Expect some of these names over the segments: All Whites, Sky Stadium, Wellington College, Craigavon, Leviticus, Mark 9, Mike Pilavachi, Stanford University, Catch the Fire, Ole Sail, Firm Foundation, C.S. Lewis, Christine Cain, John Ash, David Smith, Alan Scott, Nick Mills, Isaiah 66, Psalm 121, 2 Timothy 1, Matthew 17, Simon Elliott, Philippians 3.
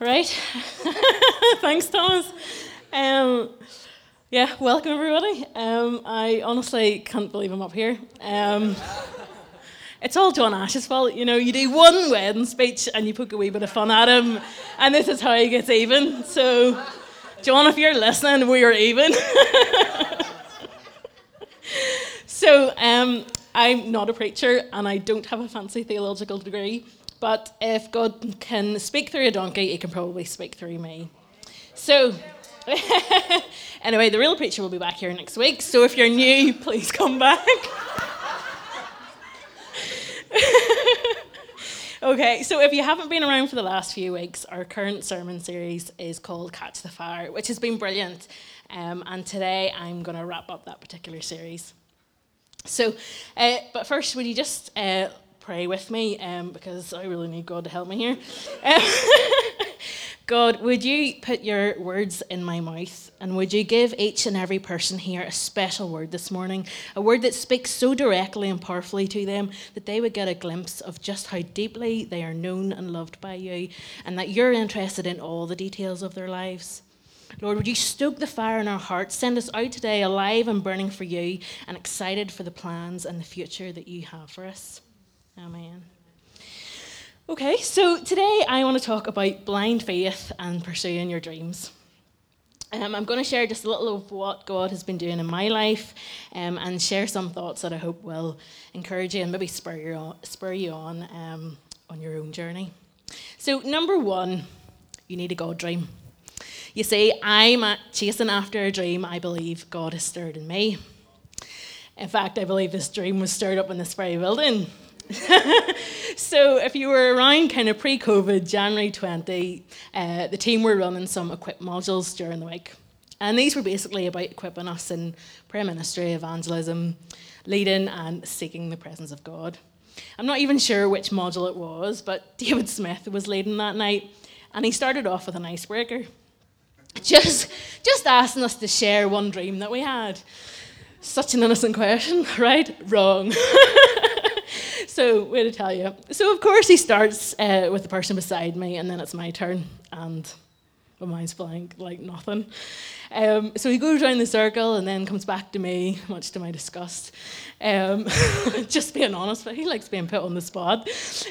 Right? Thanks, Thomas. Yeah, welcome everybody. I honestly can't believe I'm up here. It's all John Ash's fault. You know, you do one wedding speech and you poke a wee bit of fun at him, and this is how he gets even. So, John, if you're listening, we are even. So, I'm not a preacher and I don't have a fancy theological degree, but if God can speak through a donkey, he can probably speak through me. So, anyway, the real preacher will be back here next week, so if you're new, please come back. Okay, so if you haven't been around for the last few weeks, our current sermon series is called Catch the Fire, which has been brilliant. And today I'm going to wrap up that particular series. So, but first, would you just pray with me, because I really need God to help me here. God, would you put your words in my mouth, and would you give each and every person here a special word this morning, a word that speaks so directly and powerfully to them that they would get a glimpse of just how deeply they are known and loved by you, and that you're interested in all the details of their lives. Lord, would you stoke the fire in our hearts, send us out today alive and burning for you and excited for the plans and the future that you have for us. Amen. Okay, so today I want to talk about blind faith and pursuing your dreams. I'm going to share just a little of what God has been doing in my life, and share some thoughts that I hope will encourage you and maybe spur you on your own journey. So, number one, you need a God dream. You see, I'm chasing after a dream I believe God has stirred in me. In fact, I believe this dream was stirred up in this very building. So if you were around kind of pre-COVID, January 20, the team were running some equip modules during the week. And these were basically about equipping us in prayer ministry, evangelism, leading and seeking the presence of God. I'm not even sure which module it was, but David Smith was leading that night, and he started off with an icebreaker. Just asking us to share one dream that we had. Such an innocent question, right? Wrong. So, way to tell you. So, of course, he starts with the person beside me, and then it's my turn, and my mind's blank, like nothing. So he goes around the circle and then comes back to me, much to my disgust. Just being honest, but he likes being put on the spot.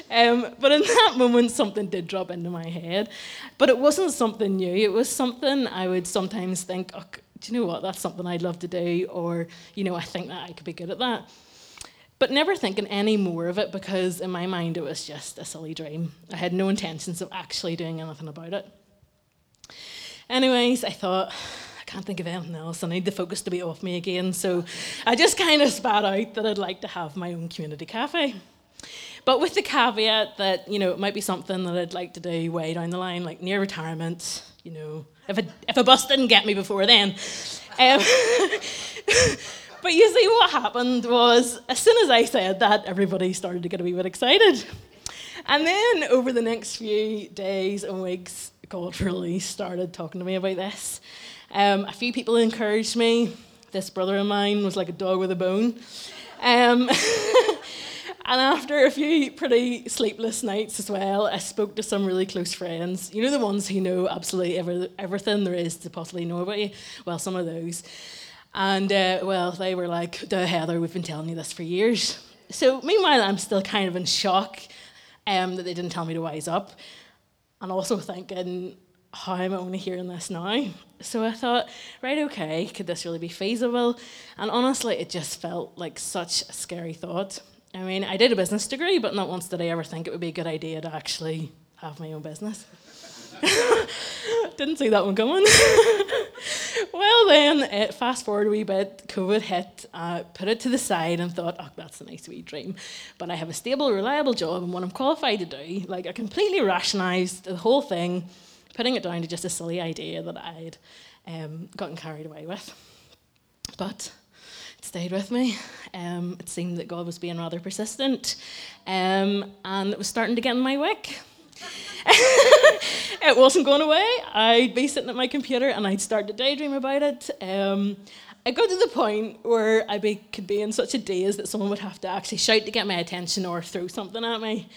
But in that moment, something did drop into my head. But it wasn't something new. It was something I would sometimes think, oh, do you know what, that's something I'd love to do, or, you know, I think that I could be good at that. But never thinking any more of it, because in my mind it was just a silly dream. I had no intentions of actually doing anything about it. Anyways, I thought, I can't think of anything else. I need the focus to be off me again. So I just kind of spat out that I'd like to have my own community cafe. But with the caveat that, you know, it might be something that I'd like to do way down the line, like near retirement, you know, if a bus didn't get me before then. But you see, what happened was, as soon as I said that, everybody started to get a wee bit excited. And then, over the next few days and weeks, God really started talking to me about this. A few people encouraged me. This brother of mine was like a dog with a bone. And after a few pretty sleepless nights as well, I spoke to some really close friends. You know, the ones who know absolutely everything there is to possibly know about you? Well, some of those. And, well, they were like, duh, Heather, we've been telling you this for years. So, meanwhile, I'm still kind of in shock that they didn't tell me to wise up. And also thinking, how am I only hearing this now? So I thought, right, okay, could this really be feasible? And honestly, it just felt like such a scary thought. I mean, I did a business degree, but not once did I ever think it would be a good idea to actually have my own business. Didn't see that one coming. Well then, fast forward a wee bit, COVID hit, put it to the side and thought, oh, that's a nice wee dream. But I have a stable, reliable job and what I'm qualified to do. Like, I completely rationalised the whole thing, putting it down to just a silly idea that I'd gotten carried away with. But it stayed with me. It seemed that God was being rather persistent, and it was starting to get in my wick. It wasn't going away. I'd be sitting at my computer and I'd start to daydream about it. I got to the point where I could be in such a daze that someone would have to actually shout to get my attention or throw something at me.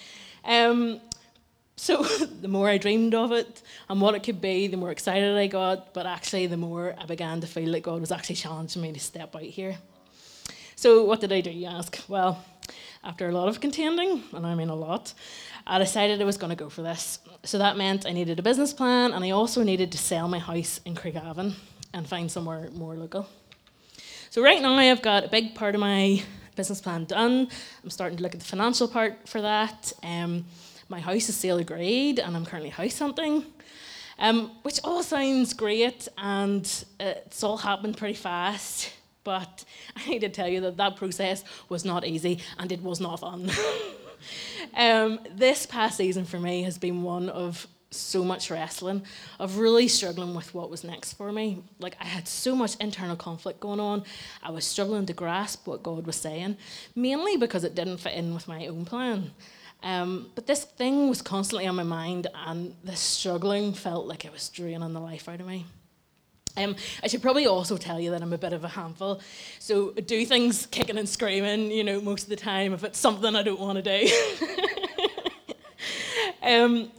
So the more I dreamed of it and what it could be, the more excited I got, but actually the more I began to feel that God was actually challenging me to step out here. So what did I do, you ask? Well, after a lot of contending, and I mean a lot, I decided I was going to go for this. So that meant I needed a business plan, and I also needed to sell my house in Craigavon and find somewhere more local. So right now I've got a big part of my business plan done. I'm starting to look at the financial part for that. My house is sale agreed, and I'm currently house hunting, which all sounds great, and it's all happened pretty fast, but I need to tell you that that process was not easy, and it was not fun. This past season for me has been one of so much wrestling, of really struggling with what was next for me. Like, I had so much internal conflict going on. I was struggling to grasp what God was saying, mainly because it didn't fit in with my own plan. But this thing was constantly on my mind, and this struggling felt like it was draining the life out of me. I should probably also tell you that I'm a bit of a handful, so I do things kicking and screaming, you know, most of the time if it's something I don't want to do.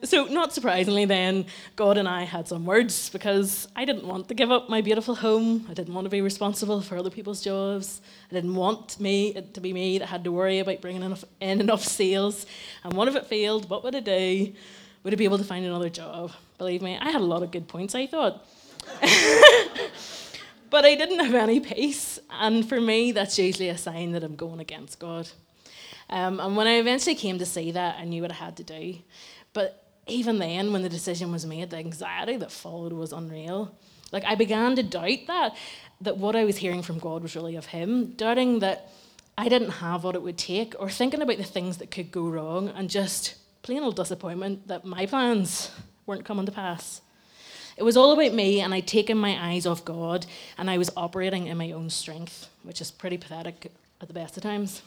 So not surprisingly then, God and I had some words, because I didn't want to give up my beautiful home. I didn't want to be responsible for other people's jobs. I didn't want it to be me that had to worry about bringing in enough sales. And what if it failed? What would I do? Would I be able to find another job? Believe me, I had a lot of good points, I thought. But I didn't have any peace, and for me that's usually a sign that I'm going against God. And when I eventually came to see that, I knew what I had to do. But even then, when the decision was made, the anxiety that followed was unreal. Like, I began to doubt that what I was hearing from God was really of him, doubting that I didn't have what it would take, or thinking about the things that could go wrong, and just plain old disappointment that my plans weren't coming to pass. It was all about me, and I'd taken my eyes off God, and I was operating in my own strength, which is pretty pathetic at the best of times.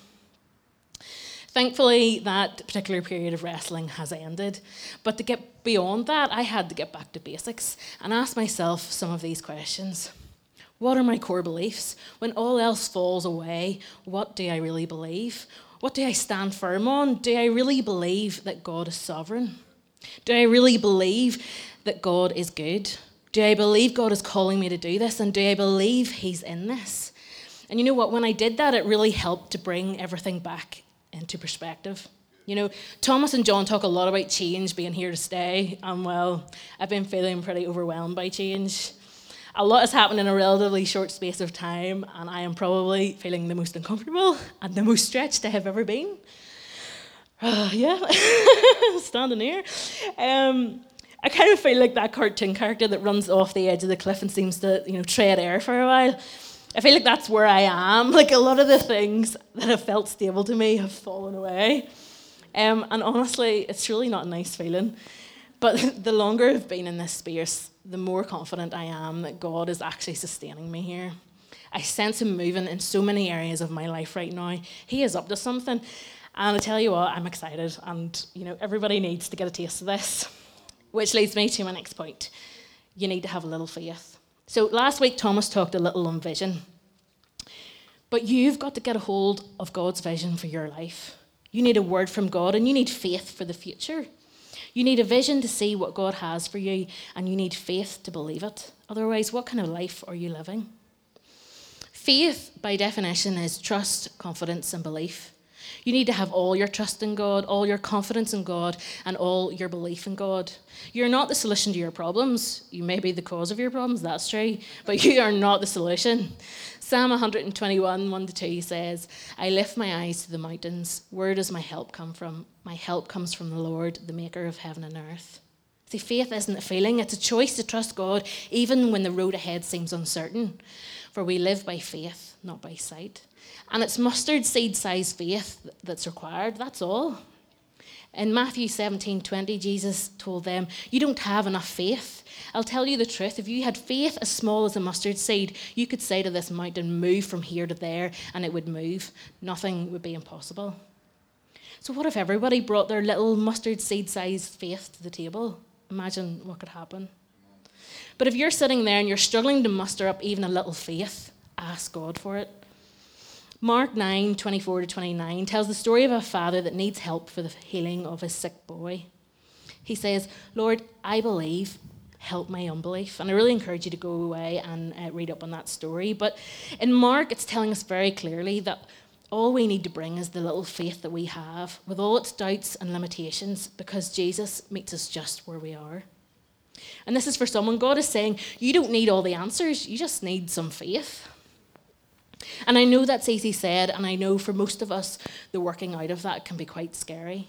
Thankfully, that particular period of wrestling has ended, but to get beyond that, I had to get back to basics and ask myself some of these questions. What are my core beliefs? When all else falls away, what do I really believe? What do I stand firm on? Do I really believe that God is sovereign? Do I really believe that God is good? Do I believe God is calling me to do this? And do I believe he's in this? And you know what? When I did that, it really helped to bring everything back into perspective. You know, Thomas and John talk a lot about change being here to stay, and well, I've been feeling pretty overwhelmed by change. A lot has happened in a relatively short space of time, and I am probably feeling the most uncomfortable and the most stretched I have ever been. Standing here. I kind of feel like that cartoon character that runs off the edge of the cliff and seems to, you know, tread air for a while. I feel like that's where I am. Like, a lot of the things that have felt stable to me have fallen away. And honestly, it's really not a nice feeling. But the longer I've been in this space, the more confident I am that God is actually sustaining me here. I sense him moving in so many areas of my life right now. He is up to something. And I tell you what, I'm excited, and you know, everybody needs to get a taste of this. Which leads me to my next point. You need to have a little faith. So last week, Thomas talked a little on vision. But you've got to get a hold of God's vision for your life. You need a word from God, and you need faith for the future. You need a vision to see what God has for you, and you need faith to believe it. Otherwise, what kind of life are you living? Faith, by definition, is trust, confidence, and belief. You need to have all your trust in God, all your confidence in God, and all your belief in God. You're not the solution to your problems. You may be the cause of your problems, that's true, but you are not the solution. Psalm 121, 1-2 says, I lift my eyes to the mountains. Where does my help come from? My help comes from the Lord, the maker of heaven and earth. See, faith isn't a feeling. It's a choice to trust God, even when the road ahead seems uncertain. For we live by faith, not by sight. And it's mustard seed-sized faith that's required, that's all. In Matthew 17, 20, Jesus told them, you don't have enough faith. I'll tell you the truth, if you had faith as small as a mustard seed, you could say to this mountain, move from here to there, and it would move. Nothing would be impossible. So what if everybody brought their little mustard seed-sized faith to the table? Imagine what could happen. But if you're sitting there and you're struggling to muster up even a little faith, ask God for it. Mark 9, 24-29 tells the story of a father that needs help for the healing of his sick boy. He says, Lord, I believe, help my unbelief. And I really encourage you to go away and read up on that story. But in Mark, it's telling us very clearly that all we need to bring is the little faith that we have, with all its doubts and limitations, because Jesus meets us just where we are. And this is for someone God is saying, you don't need all the answers, you just need some faith. And I know that's easy said, and I know for most of us, the working out of that can be quite scary.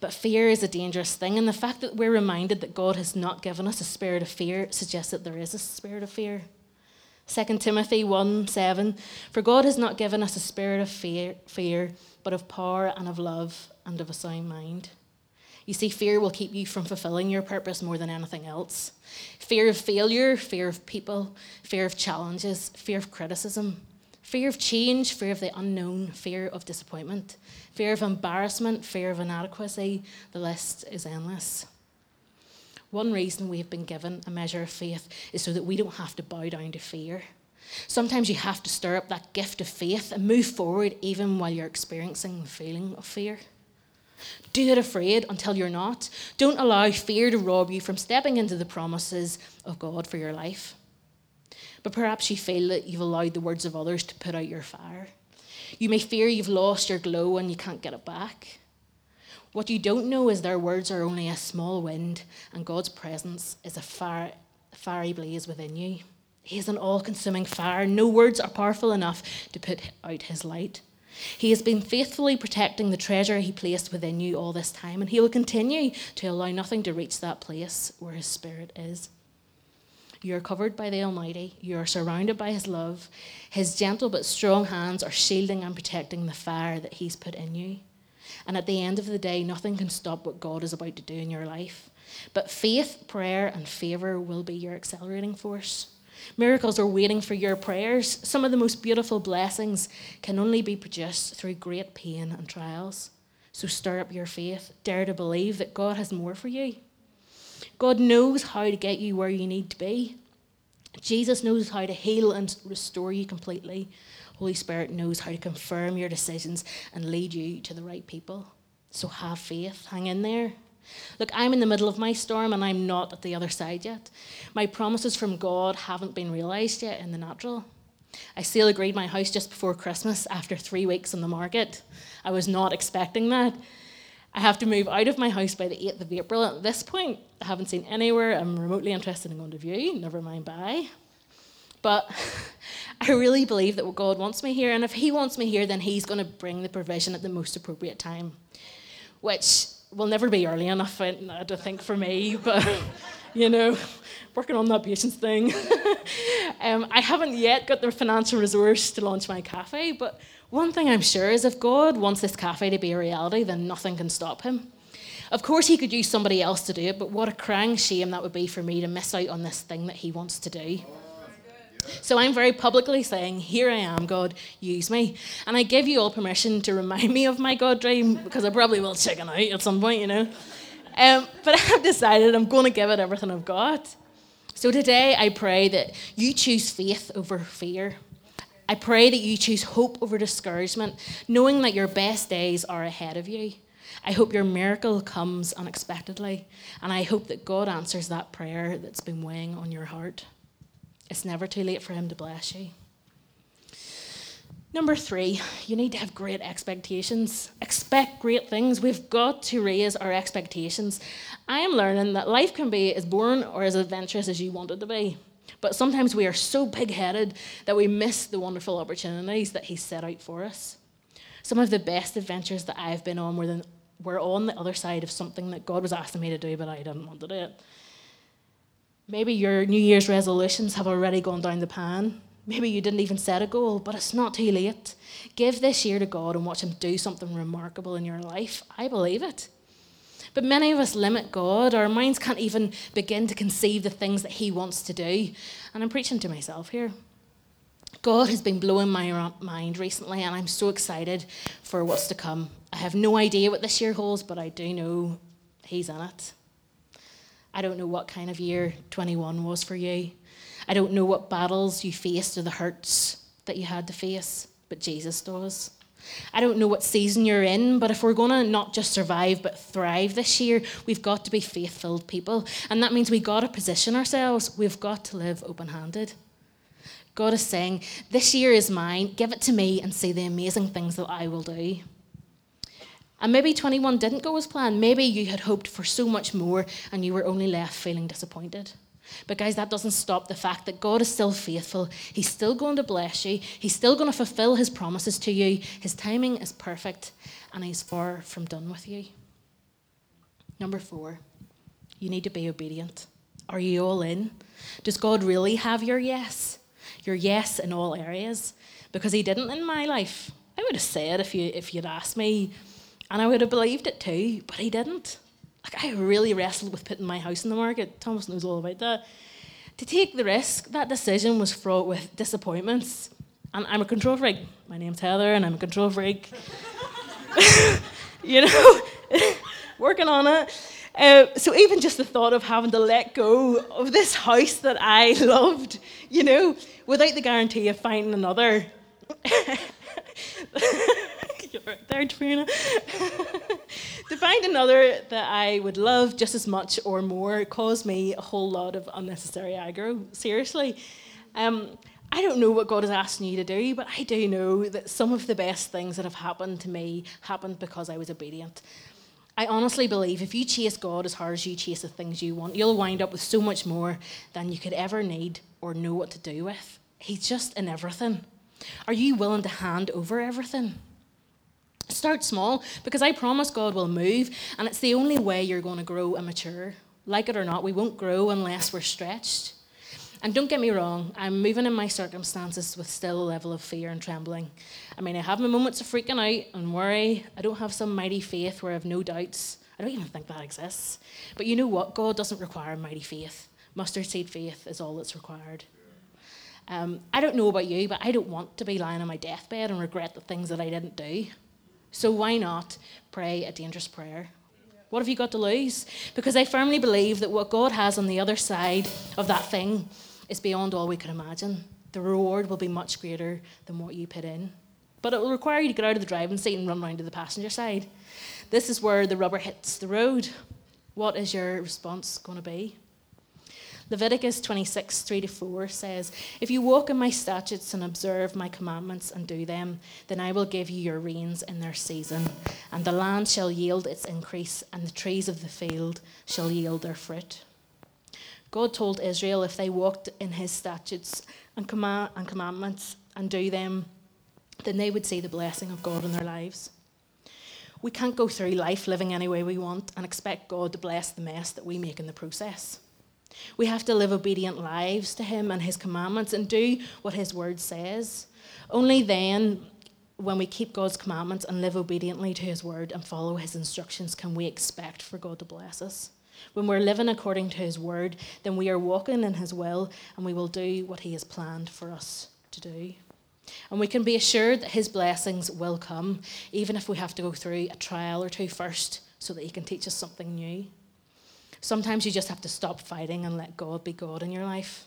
But fear is a dangerous thing, and the fact that we're reminded that God has not given us a spirit of fear suggests that there is a spirit of fear. 2 Timothy 1, 7, for God has not given us a spirit of fear, but of power and of love and of a sound mind. You see, fear will keep you from fulfilling your purpose more than anything else. Fear of failure, fear of people, fear of challenges, fear of criticism, fear of change, fear of the unknown, fear of disappointment, fear of embarrassment, fear of inadequacy. The list is endless. One reason we have been given a measure of faith is so that we don't have to bow down to fear. Sometimes you have to stir up that gift of faith and move forward even while you're experiencing the feeling of fear. Do it afraid until you're not. Don't allow fear to rob you from stepping into the promises of God for your life. But perhaps you feel that you've allowed the words of others to put out your fire. You may fear you've lost your glow and you can't get it back. What you don't know is their words are only a small wind, and God's presence is a fiery blaze within you. He is an all-consuming fire. No words are powerful enough to put out his light. He has been faithfully protecting the treasure he placed within you all this time, and he will continue to allow nothing to reach that place where his spirit is. You are covered by the Almighty. You are surrounded by his love. His gentle but strong hands are shielding and protecting the fire that he's put in you. And at the end of the day, nothing can stop what God is about to do in your life. But faith, prayer, and favour will be your accelerating force. Miracles are waiting for your prayers. Some of the most beautiful blessings can only be produced through great pain and trials. So stir up your faith. Dare to believe that God has more for you. God knows how to get you where you need to be. Jesus knows how to heal and restore you completely. Holy Spirit knows how to confirm your decisions and lead you to the right people. So have faith. Hang in there. Look, I'm in the middle of my storm and I'm not at the other side yet. My promises from God haven't been realised yet in the natural. I sale agreed my house just before Christmas after 3 weeks on the market. I was not expecting that. I have to move out of my house by the 8th of April. At this point, I haven't seen anywhere I'm remotely interested in going to view, never mind buy. But I really believe that God wants me here, and if he wants me here, then he's going to bring the provision at the most appropriate time, which will never be early enough, I don't think, for me, but, you know, working on that patience thing. I haven't yet got the financial resource to launch my cafe, but one thing I'm sure is if God wants this cafe to be a reality, then nothing can stop him. Of course, he could use somebody else to do it, but what a crying shame that would be for me to miss out on this thing that he wants to do. So I'm very publicly saying, here I am, God, use me. And I give you all permission to remind me of my God dream, because I probably will chicken out at some point, you know. But I've decided I'm going to give it everything I've got. So today I pray that you choose faith over fear. I pray that you choose hope over discouragement, knowing that your best days are ahead of you. I hope your miracle comes unexpectedly, and I hope that God answers that prayer that's been weighing on your heart. It's never too late for him to bless you. Number 3, you need to have great expectations. Expect great things. We've got to raise our expectations. I am learning that life can be as boring or as adventurous as you want it to be. But sometimes we are so big-headed that we miss the wonderful opportunities that he's set out for us. Some of the best adventures that I've been on were on the other side of something that God was asking me to do, but I didn't want to do it. Maybe your New Year's resolutions have already gone down the pan. Maybe you didn't even set a goal, but it's not too late. Give this year to God and watch him do something remarkable in your life. I believe it. But many of us limit God. Our minds can't even begin to conceive the things that he wants to do. And I'm preaching to myself here. God has been blowing my mind recently, and I'm so excited for what's to come. I have no idea what this year holds, but I do know he's in it. I don't know what kind of year 21 was for you. I don't know what battles you faced or the hurts that you had to face, but Jesus does. I don't know what season you're in, but if we're going to not just survive but thrive this year, we've got to be faith-filled people. And that means we've got to position ourselves. We've got to live open-handed. God is saying, this year is mine. Give it to me and see the amazing things that I will do. And maybe 21 didn't go as planned. Maybe you had hoped for so much more and you were only left feeling disappointed. But guys, that doesn't stop the fact that God is still faithful. He's still going to bless you. He's still going to fulfill his promises to you. His timing is perfect, and he's far from done with you. Number 4, you need to be obedient. Are you all in? Does God really have your yes? Your yes in all areas? Because he didn't in my life. I would have said if you'd asked me, and I would have believed it too, but he didn't. Like, I really wrestled with putting my house in the market. Thomas knows all about that. To take the risk, that decision was fraught with disappointments. And I'm a control freak. My name's Heather, and I'm a control freak. You know, working on it. So even just the thought of having to let go of this house that I loved, you know, without the guarantee of finding another. You're right there, Trina. To find another that I would love just as much or more caused me a whole lot of unnecessary aggro. Seriously. I don't know what God is asking you to do, but I do know that some of the best things that have happened to me happened because I was obedient. I honestly believe if you chase God as hard as you chase the things you want, you'll wind up with so much more than you could ever need or know what to do with. He's just in everything. Are you willing to hand over everything? Start small, because I promise God will move, and it's the only way you're going to grow and mature. Like it or not, we won't grow unless we're stretched. And don't get me wrong, I'm moving in my circumstances with still a level of fear and trembling. I mean, I have my moments of freaking out and worry. I don't have some mighty faith where I have no doubts. I don't even think that exists. But you know what? God doesn't require mighty faith. Mustard seed faith is all that's required. I don't know about you, but I don't want to be lying on my deathbed and regret the things that I didn't do. So why not pray a dangerous prayer? What have you got to lose? Because I firmly believe that what God has on the other side of that thing is beyond all we could imagine. The reward will be much greater than what you put in. But it will require you to get out of the driving seat and run round to the passenger side. This is where the rubber hits the road. What is your response going to be? Leviticus 26, 3-4 says, "If you walk in my statutes and observe my commandments and do them, then I will give you your rains in their season, and the land shall yield its increase, and the trees of the field shall yield their fruit." God told Israel if they walked in his statutes and commandments and do them, then they would see the blessing of God in their lives. We can't go through life living any way we want and expect God to bless the mess that we make in the process. We have to live obedient lives to him and his commandments and do what his word says. Only then, when we keep God's commandments and live obediently to his word and follow his instructions, can we expect for God to bless us. When we're living according to his word, then we are walking in his will, and we will do what he has planned for us to do. And we can be assured that his blessings will come, even if we have to go through a trial or two first, so that he can teach us something new. Sometimes you just have to stop fighting and let God be God in your life.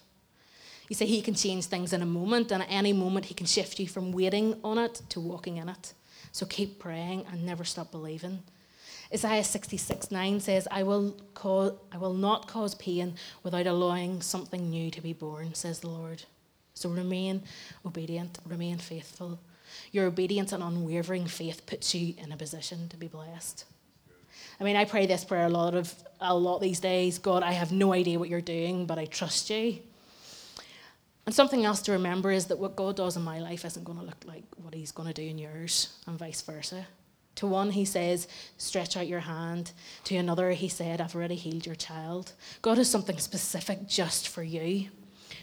You see, he can change things in a moment, and at any moment he can shift you from waiting on it to walking in it. So keep praying and never stop believing. Isaiah 66, 9 says, I will not cause pain without allowing something new to be born, says the Lord. So remain obedient, remain faithful. Your obedience and unwavering faith puts you in a position to be blessed. I mean, I pray this prayer a lot these days. God, I have no idea what you're doing, but I trust you. And something else to remember is that what God does in my life isn't going to look like what he's going to do in yours, and vice versa. To one, he says, stretch out your hand. To another, he said, I've already healed your child. God has something specific just for you.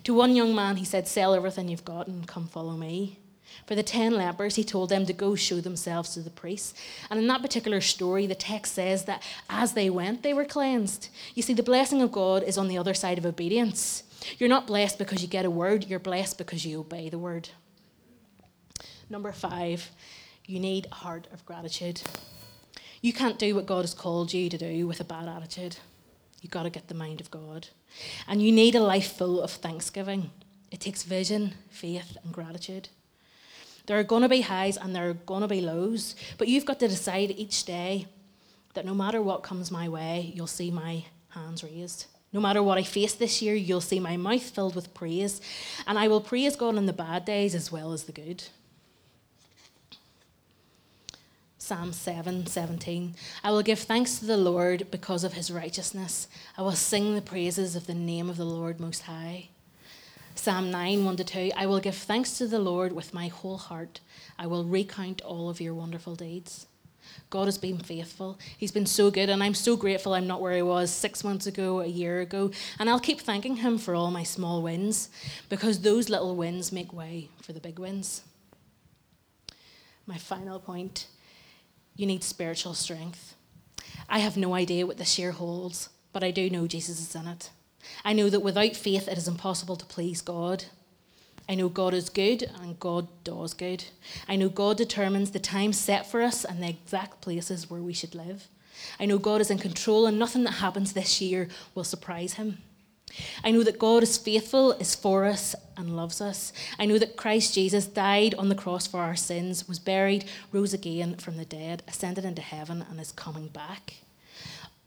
To one young man, he said, sell everything you've got and come follow me. For the 10 lepers, he told them to go show themselves to the priests. And in that particular story, the text says that as they went, they were cleansed. You see, the blessing of God is on the other side of obedience. You're not blessed because you get a word. You're blessed because you obey the word. Number 5, you need a heart of gratitude. You can't do what God has called you to do with a bad attitude. You've got to get the mind of God. And you need a life full of thanksgiving. It takes vision, faith, and gratitude. There are going to be highs and there are going to be lows, but you've got to decide each day that no matter what comes my way, you'll see my hands raised. No matter what I face this year, you'll see my mouth filled with praise, and I will praise God on the bad days as well as the good. Psalm 7:17. I will give thanks to the Lord because of his righteousness. I will sing the praises of the name of the Lord Most High. Psalm 9:1-2. I will give thanks to the Lord with my whole heart. I will recount all of your wonderful deeds. God has been faithful. He's been so good, and I'm so grateful I'm not where I was 6 months ago, a year ago, and I'll keep thanking him for all my small wins, because those little wins make way for the big wins. My final point. You need spiritual strength. I have no idea what this year holds, but I do know Jesus is in it. I know that without faith, it is impossible to please God. I know God is good and God does good. I know God determines the time set for us and the exact places where we should live. I know God is in control and nothing that happens this year will surprise him. I know that God is faithful, is for us, and loves us. I know that Christ Jesus died on the cross for our sins, was buried, rose again from the dead, ascended into heaven, and is coming back.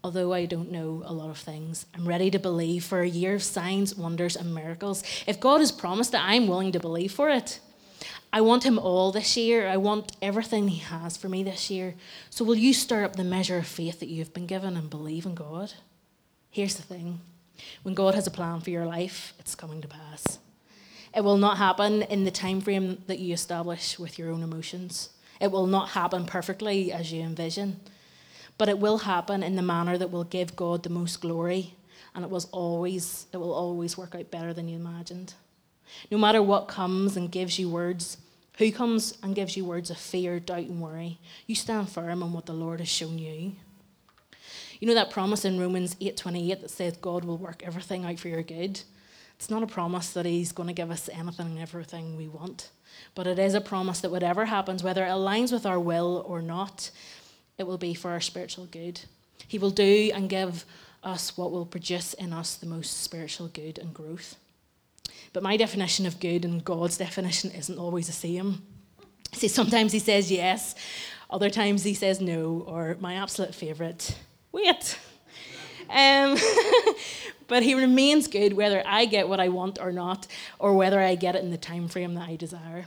Although I don't know a lot of things, I'm ready to believe for a year of signs, wonders, and miracles. If God has promised it, I'm willing to believe for it. I want him all this year. I want everything he has for me this year. So will you stir up the measure of faith that you've been given and believe in God? Here's the thing. When God has a plan for your life, it's coming to pass. It will not happen in the time frame that you establish with your own emotions. It will not happen perfectly as you envision, but it will happen in the manner that will give God the most glory, and it will always work out better than you imagined. No matter what comes and gives you words, who comes and gives you words of fear, doubt, and worry, you stand firm on what the Lord has shown you. You know that promise in Romans 8:28 that says God will work everything out for your good? It's not a promise that he's going to give us anything and everything we want, but it is a promise that whatever happens, whether it aligns with our will or not, it will be for our spiritual good. He will do and give us what will produce in us the most spiritual good and growth. But my definition of good and God's definition isn't always the same. See, sometimes he says yes, other times he says no, or my absolute favourite, wait. But he remains good whether I get what I want or not, or whether I get it in the time frame that I desire.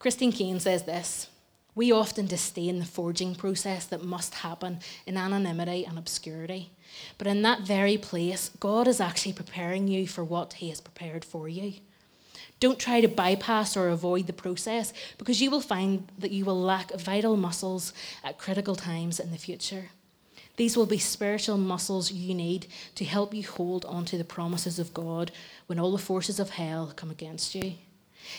Christine Cain says this: we often disdain the forging process that must happen in anonymity and obscurity. But in that very place, God is actually preparing you for what he has prepared for you. Don't try to bypass or avoid the process, because you will find that you will lack vital muscles at critical times in the future. These will be spiritual muscles you need to help you hold onto the promises of God when all the forces of hell come against you.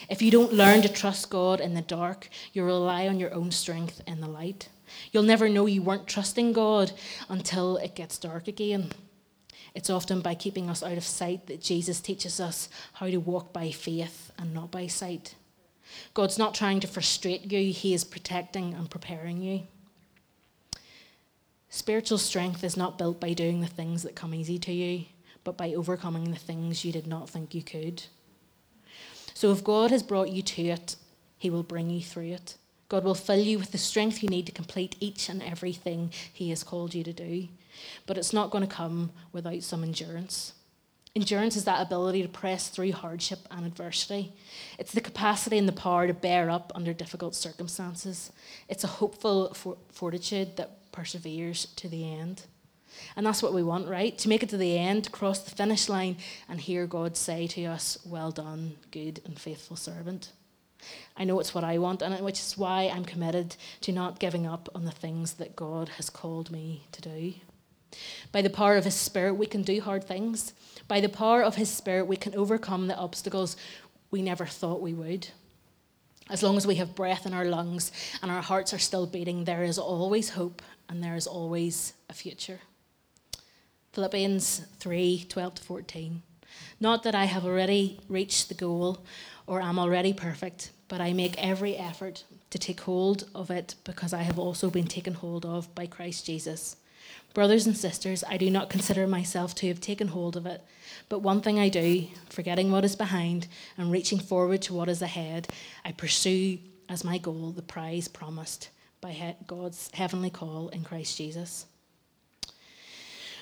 If you don't learn to trust God in the dark, you'll rely on your own strength in the light. You'll never know you weren't trusting God until it gets dark again. It's often by keeping us out of sight that Jesus teaches us how to walk by faith and not by sight. God's not trying to frustrate you. He is protecting and preparing you. Spiritual strength is not built by doing the things that come easy to you, but by overcoming the things you did not think you could. So if God has brought you to it, he will bring you through it. God will fill you with the strength you need to complete each and everything he has called you to do. But it's not going to come without some endurance. Endurance is that ability to press through hardship and adversity. It's the capacity and the power to bear up under difficult circumstances. It's a hopeful fortitude that perseveres to the end. And that's what we want, right? To make it to the end, to cross the finish line and hear God say to us, well done, good and faithful servant. I know it's what I want, and which is why I'm committed to not giving up on the things that God has called me to do. By the power of his Spirit, we can do hard things. By the power of his Spirit, we can overcome the obstacles we never thought we would. As long as we have breath in our lungs and our hearts are still beating, there is always hope and there is always a future. Philippians 3, 12-14. Not that I have already reached the goal or am already perfect, but I make every effort to take hold of it because I have also been taken hold of by Christ Jesus. Brothers and sisters, I do not consider myself to have taken hold of it, but one thing I do, forgetting what is behind and reaching forward to what is ahead, I pursue as my goal the prize promised by God's heavenly call in Christ Jesus.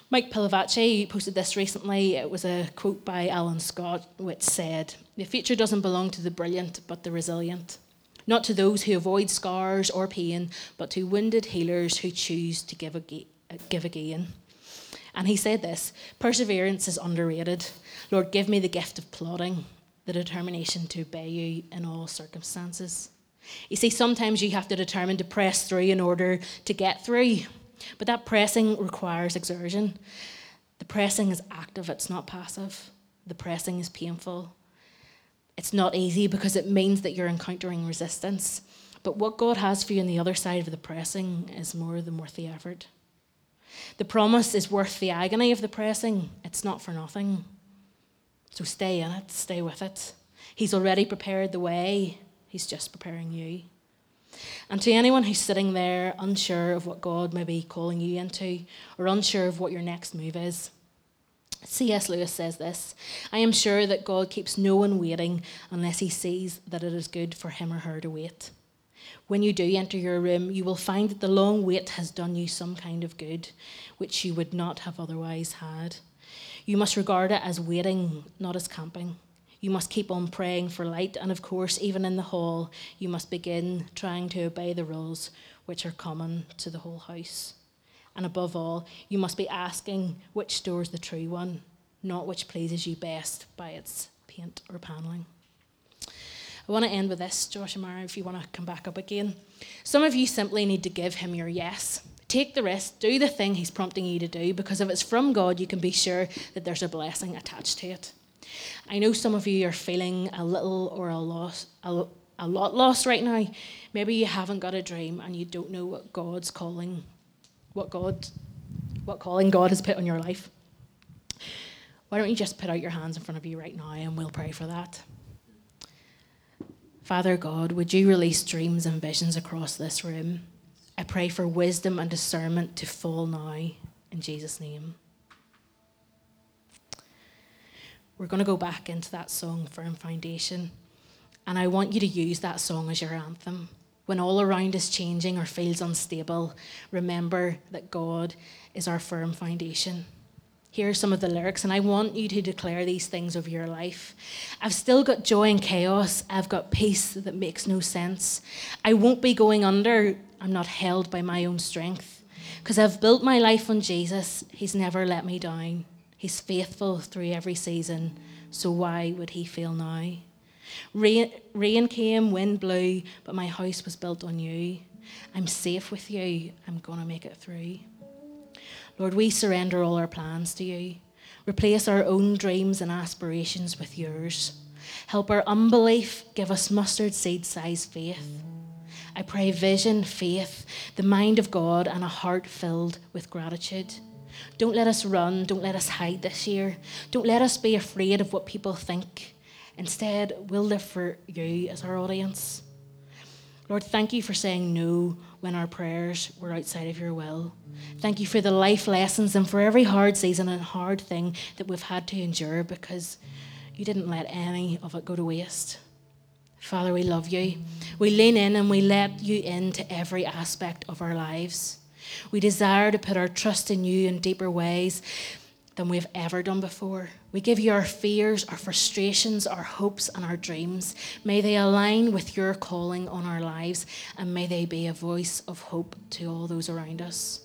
Mike Pilavachi posted this recently. It was a quote by Alan Scott, which said, "The future doesn't belong to the brilliant, but the resilient. Not to those who avoid scars or pain, but to wounded healers who choose to give again." And he said this, "Perseverance is underrated. Lord, give me the gift of plodding, the determination to obey you in all circumstances." You see, sometimes you have to determine to press through in order to get through. But that pressing requires exertion. The pressing is active, it's not passive. The pressing is painful. It's not easy because it means that you're encountering resistance. But what God has for you on the other side of the pressing is more than worth the effort. The promise is worth the agony of the pressing. It's not for nothing. So stay in it, stay with it. He's already prepared the way. He's just preparing you. And to anyone who's sitting there unsure of what God may be calling you into or unsure of what your next move is, C.S. Lewis says this, "I am sure that God keeps no one waiting unless he sees that it is good for him or her to wait. When you do enter your room, you will find that the long wait has done you some kind of good, which you would not have otherwise had. You must regard it as waiting, not as camping. You must keep on praying for light, and of course, even in the hall, you must begin trying to obey the rules which are common to the whole house. And above all, you must be asking which store is the true one, not which pleases you best by its paint or panelling." I want to end with this, Josh and Mara, if you want to come back up again. Some of you simply need to give him your yes. Take the risk, do the thing he's prompting you to do, because if it's from God, you can be sure that there's a blessing attached to it. I know some of you are feeling a little or a lot lost right now. Maybe you haven't got a dream and you don't know what God's calling, what calling God has put on your life. Why don't you just put out your hands in front of you right now and we'll pray for that. Father God, would you release dreams and visions across this room? I pray for wisdom and discernment to fall now in Jesus' name. We're going to go back into that song, Firm Foundation, and I want you to use that song as your anthem. When all around is changing or feels unstable, remember that God is our firm foundation. Here are some of the lyrics, and I want you to declare these things over your life. I've still got joy in chaos. I've got peace that makes no sense. I won't be going under. I'm not held by my own strength. Because I've built my life on Jesus. He's never let me down. He's faithful through every season, so why would he fail now? Rain came, wind blew, but my house was built on you. I'm safe with you. I'm going to make it through. Lord, we surrender all our plans to you. Replace our own dreams and aspirations with yours. Help our unbelief. Give us mustard seed-sized faith. I pray vision, faith, the mind of God, and a heart filled with gratitude. Don't let us run. Don't let us hide this year. Don't let us be afraid of what people think. Instead, we'll live for you as our audience. Lord, thank you for saying no when our prayers were outside of your will. Thank you for the life lessons and for every hard season and hard thing that we've had to endure because you didn't let any of it go to waste. Father, we love you. We lean in and we let you into every aspect of our lives. We desire to put our trust in you in deeper ways than we've ever done before. We give you our fears, our frustrations, our hopes, and our dreams. May they align with your calling on our lives, and may they be a voice of hope to all those around us.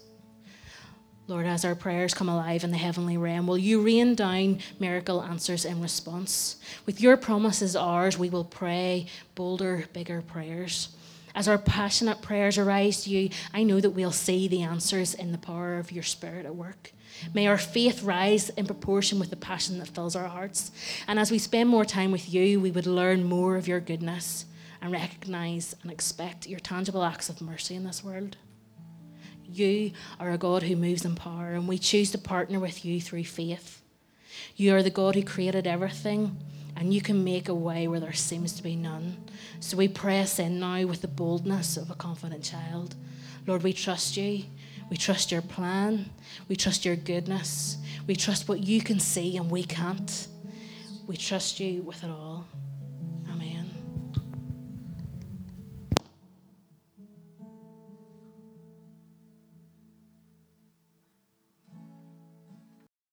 Lord, as our prayers come alive in the heavenly realm, will you rain down miracle answers in response? With your promises ours, we will pray bolder, bigger prayers. As our passionate prayers arise to you, I know that we'll see the answers in the power of your Spirit at work. May our faith rise in proportion with the passion that fills our hearts. And as we spend more time with you, we would learn more of your goodness and recognise and expect your tangible acts of mercy in this world. You are a God who moves in power, and we choose to partner with you through faith. You are the God who created everything, and you can make a way where there seems to be none. So we press in now with the boldness of a confident child. Lord, we trust you. We trust your plan. We trust your goodness. We trust what you can see and we can't. We trust you with it all.